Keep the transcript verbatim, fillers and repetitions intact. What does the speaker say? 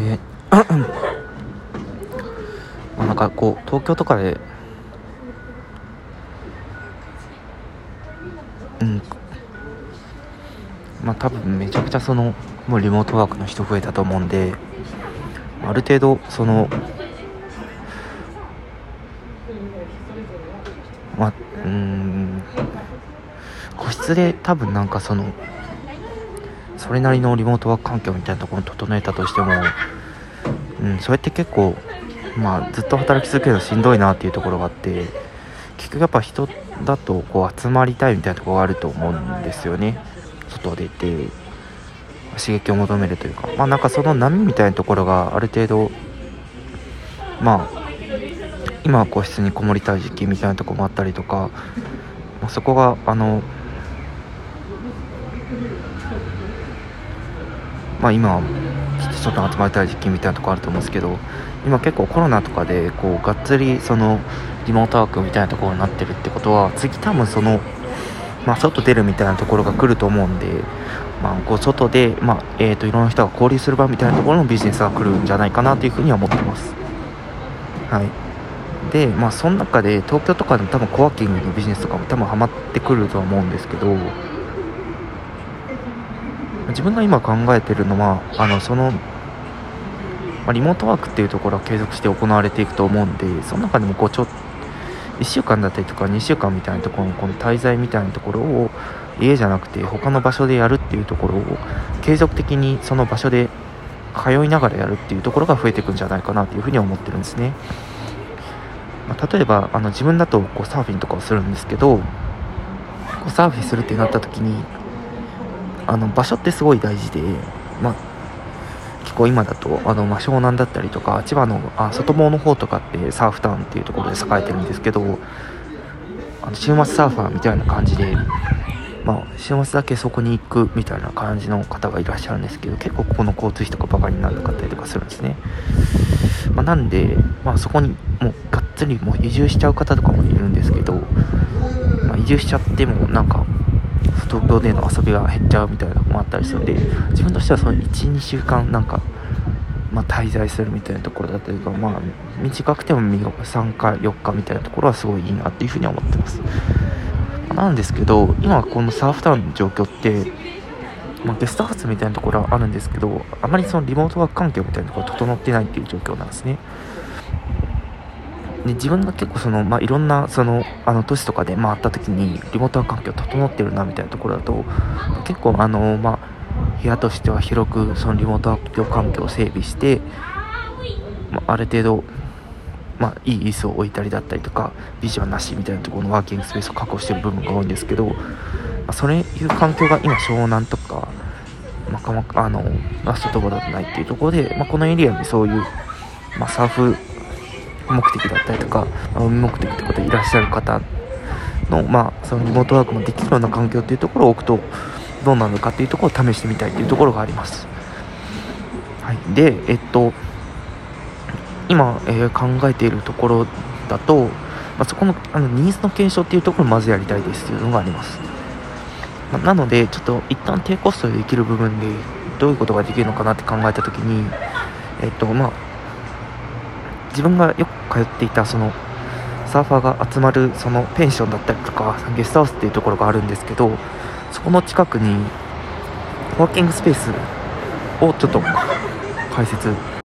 えーなんかこう東京とかで、うん、まあ多分めちゃくちゃそのもうリモートワークの人増えたと思うんで、ある程度そのまあうーん個室で多分なんかそのそれなりのリモートワーク環境みたいなところを整えたとしても、うん、それって結構まあ、ずっと働き続けるのしんどいなっていうところがあって、結局やっぱ人だとこう集まりたいみたいなところがあると思うんですよね。外出て刺激を求めるというか、まあなんかその波みたいなところがある程度、まあ今は個室にこもりたい時期みたいなところもあったりとか、まあ、そこがあのまあ今はちょっと集まりたい時期みたいなところあると思うんですけど、今結構コロナとかでこうがっつりそのリモートワークみたいなところになってるってことは、次多分その、まあ、外出るみたいなところが来ると思うんで、まあ、こう外で、まあえー、といろんな人が交流する場みたいなところのビジネスが来るんじゃないかなというふうには思ってます、はい、で、まあ、その中で東京とかでも多分コワーキングのビジネスとかも多分ハマってくるとは思うんですけど、自分が今考えてるのはあのその、まあ、リモートワークっていうところは継続して行われていくと思うんで、その中でもこうちょいっしゅうかんだったりとかにしゅうかんみたいなところのこの滞在みたいなところを家じゃなくて他の場所でやるっていうところを継続的にその場所で通いながらやるっていうところが増えていくんじゃないかなというふうに思ってるんですね、まあ、例えばあの自分だとこうサーフィンとかをするんですけど、こうサーフィンするってなった時にあの場所ってすごい大事で、まあ、結構今だとあの、まあ、湘南だったりとか千葉のあ外房の方とかってサーフタウンっていうところで栄えてるんですけど、あの週末サーファーみたいな感じで、まあ、週末だけそこに行くみたいな感じの方がいらっしゃるんですけど、結構ここの交通費とかバカにならなかったりとかするんですね、まあ、なんで、まあ、そこにもうがっつりもう移住しちゃう方とかもいるんですけど、まあ、移住しちゃってもなんか東京での遊びが減っちゃうみたいなのもあったりするので、自分としてはその いちにしゅうかんなんか、まあ、滞在するみたいなところだったりとか、まあ、短くてもみっかよっかみたいなところはすごいいいなっていうふうに思ってます。なんですけど今このサーフタウンの状況って、まあ、ゲストハウスみたいなところはあるんですけど、あまりそのリモートワーク環境みたいなところは整ってないっていう状況なんですね。で自分が結構その、まあ、いろんなそのあの都市とかで回った時にリモートワーク環境整ってるなみたいなところだと、結構あの、まあ、部屋としては広くそのリモートワーク環境を整備して、まあ、ある程度、まあ、いい椅子を置いたりだったりとかビジョンなしみたいなところのワーキングスペースを確保してる部分が多いんですけど、まあ、そういう環境が今湘南とか、まあまあ、あの外房だとないっていうところで、まあ、このエリアにそういう、まあ、サーフ目的だったりとか海目的ってことでいらっしゃる方の、まあ、そのリモートワークもできるような環境っていうところを置くとどうなるかっていうところを試してみたいっていうところがあります、はい、でえっと今、えー、考えているところだと、まあ、そこの、あのニーズの検証っていうところをまずやりたいですっていうのがあります、まあ、なのでちょっと一旦低コストでできる部分でどういうことができるのかなって考えたときに、えっとまあ自分がよく通っていたそのサーファーが集まるそのペンションだったりとかゲストハウスっていうところがあるんですけど、そこの近くにワーキングスペースをちょっと開設